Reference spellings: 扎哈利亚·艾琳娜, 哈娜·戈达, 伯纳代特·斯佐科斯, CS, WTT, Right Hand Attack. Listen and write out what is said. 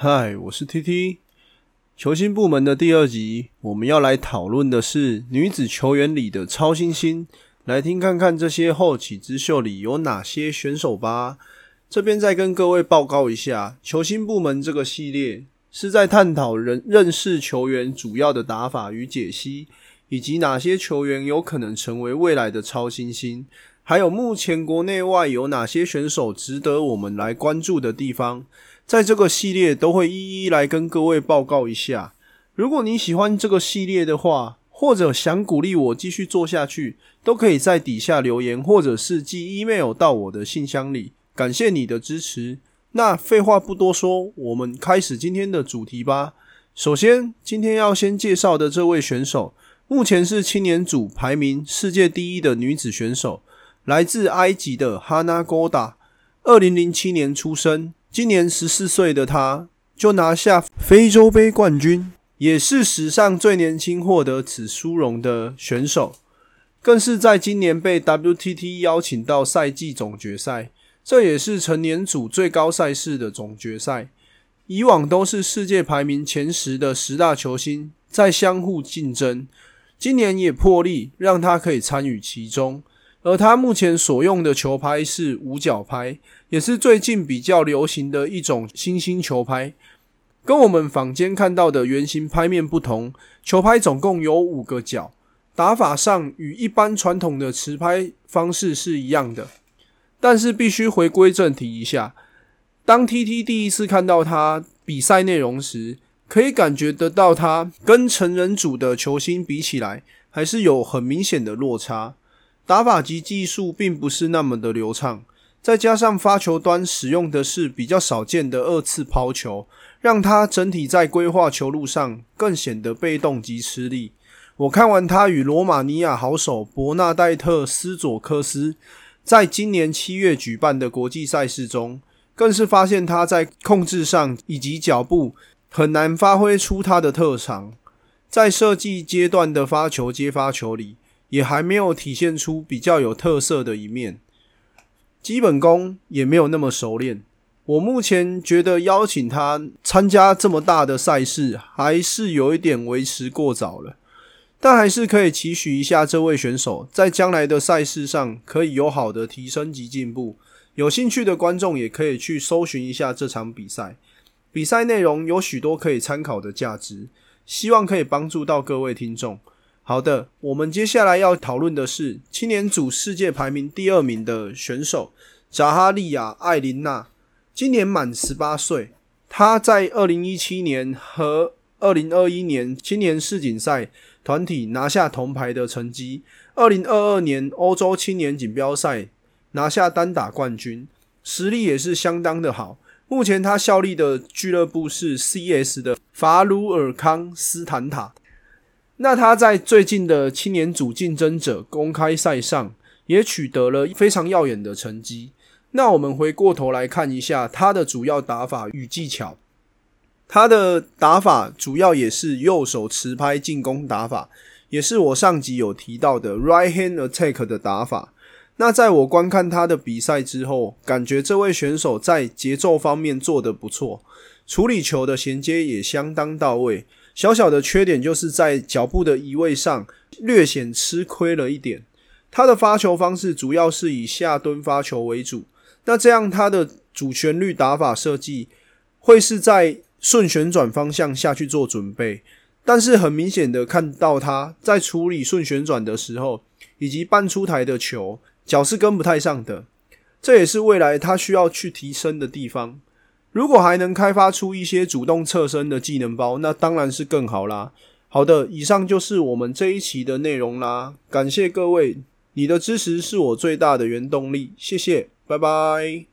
嗨，我是 TT。 球星部门的第二集，我们要来讨论的是女子球员里的超新星，来听看看这些后起之秀里有哪些选手吧。这边再跟各位报告一下，球星部门这个系列是在探讨认识球员主要的打法与解析，以及哪些球员有可能成为未来的超新星，还有目前国内外有哪些选手值得我们来关注的地方，在这个系列都会一一来跟各位报告一下。如果你喜欢这个系列的话，或者想鼓励我继续做下去，都可以在底下留言，或者是寄 email 到我的信箱里。感谢你的支持。那废话不多说，我们开始今天的主题吧。首先，今天要先介绍的这位选手，目前是青年组排名世界第一的女子选手，来自埃及的哈娜·戈达，2007年出生。今年14岁的她就拿下非洲杯冠军，也是史上最年轻获得此殊荣的选手，更是在今年被 WTT 邀请到赛季总决赛，这也是成年组最高赛事的总决赛。以往都是世界排名前10的十大球星在相互竞争，今年也破例让她可以参与其中。而他目前所用的球拍是五角拍，也是最近比较流行的一种新兴球拍，跟我们坊间看到的圆形拍面不同，球拍总共有5个角，打法上与一般传统的持拍方式是一样的。但是必须回归正题一下，当 TT 第一次看到他比赛内容时，可以感觉得到他跟成人组的球星比起来，还是有很明显的落差，打法及技术并不是那么的流畅，再加上发球端使用的是比较少见的二次抛球，让他整体在规划球路上更显得被动及吃力。我看完他与罗马尼亚好手伯纳代特·斯佐科斯在今年7月举办的国际赛事中，更是发现他在控制上以及脚步很难发挥出他的特长，在设计阶段的发球接发球里也还没有体现出比较有特色的一面，基本功也没有那么熟练。我目前觉得邀请他参加这么大的赛事还是有一点为时过早了，但还是可以期许一下这位选手在将来的赛事上可以有好的提升及进步。有兴趣的观众也可以去搜寻一下这场比赛，比赛内容有许多可以参考的价值，希望可以帮助到各位听众。好的，我们接下来要讨论的是青年组世界排名第2名的选手扎哈利亚·艾琳娜，今年满18岁。她在2017年和2021年青年世锦赛团体拿下铜牌的成绩，2022年欧洲青年锦标赛拿下单打冠军，实力也是相当的好。目前她效力的俱乐部是 CS 的法鲁尔康斯坦塔。那他在最近的青年组竞争者公开赛上也取得了非常耀眼的成绩。那我们回过头来看一下他的主要打法与技巧，他的打法主要也是右手持拍进攻打法，也是我上集有提到的 Right Hand Attack 的打法。那在我观看他的比赛之后，感觉这位选手在节奏方面做得不错，处理球的衔接也相当到位，小小的缺点就是在脚步的移位上略显吃亏了一点。他的发球方式主要是以下蹲发球为主，那这样他的主旋律打法设计会是在顺旋转方向下去做准备，但是很明显的看到他在处理顺旋转的时候以及半出台的球脚是跟不太上的，这也是未来他需要去提升的地方。如果还能开发出一些主动侧身的技能包，那当然是更好啦。好的，以上就是我们这一期的内容啦，感谢各位，你的支持是我最大的原动力，谢谢，拜拜。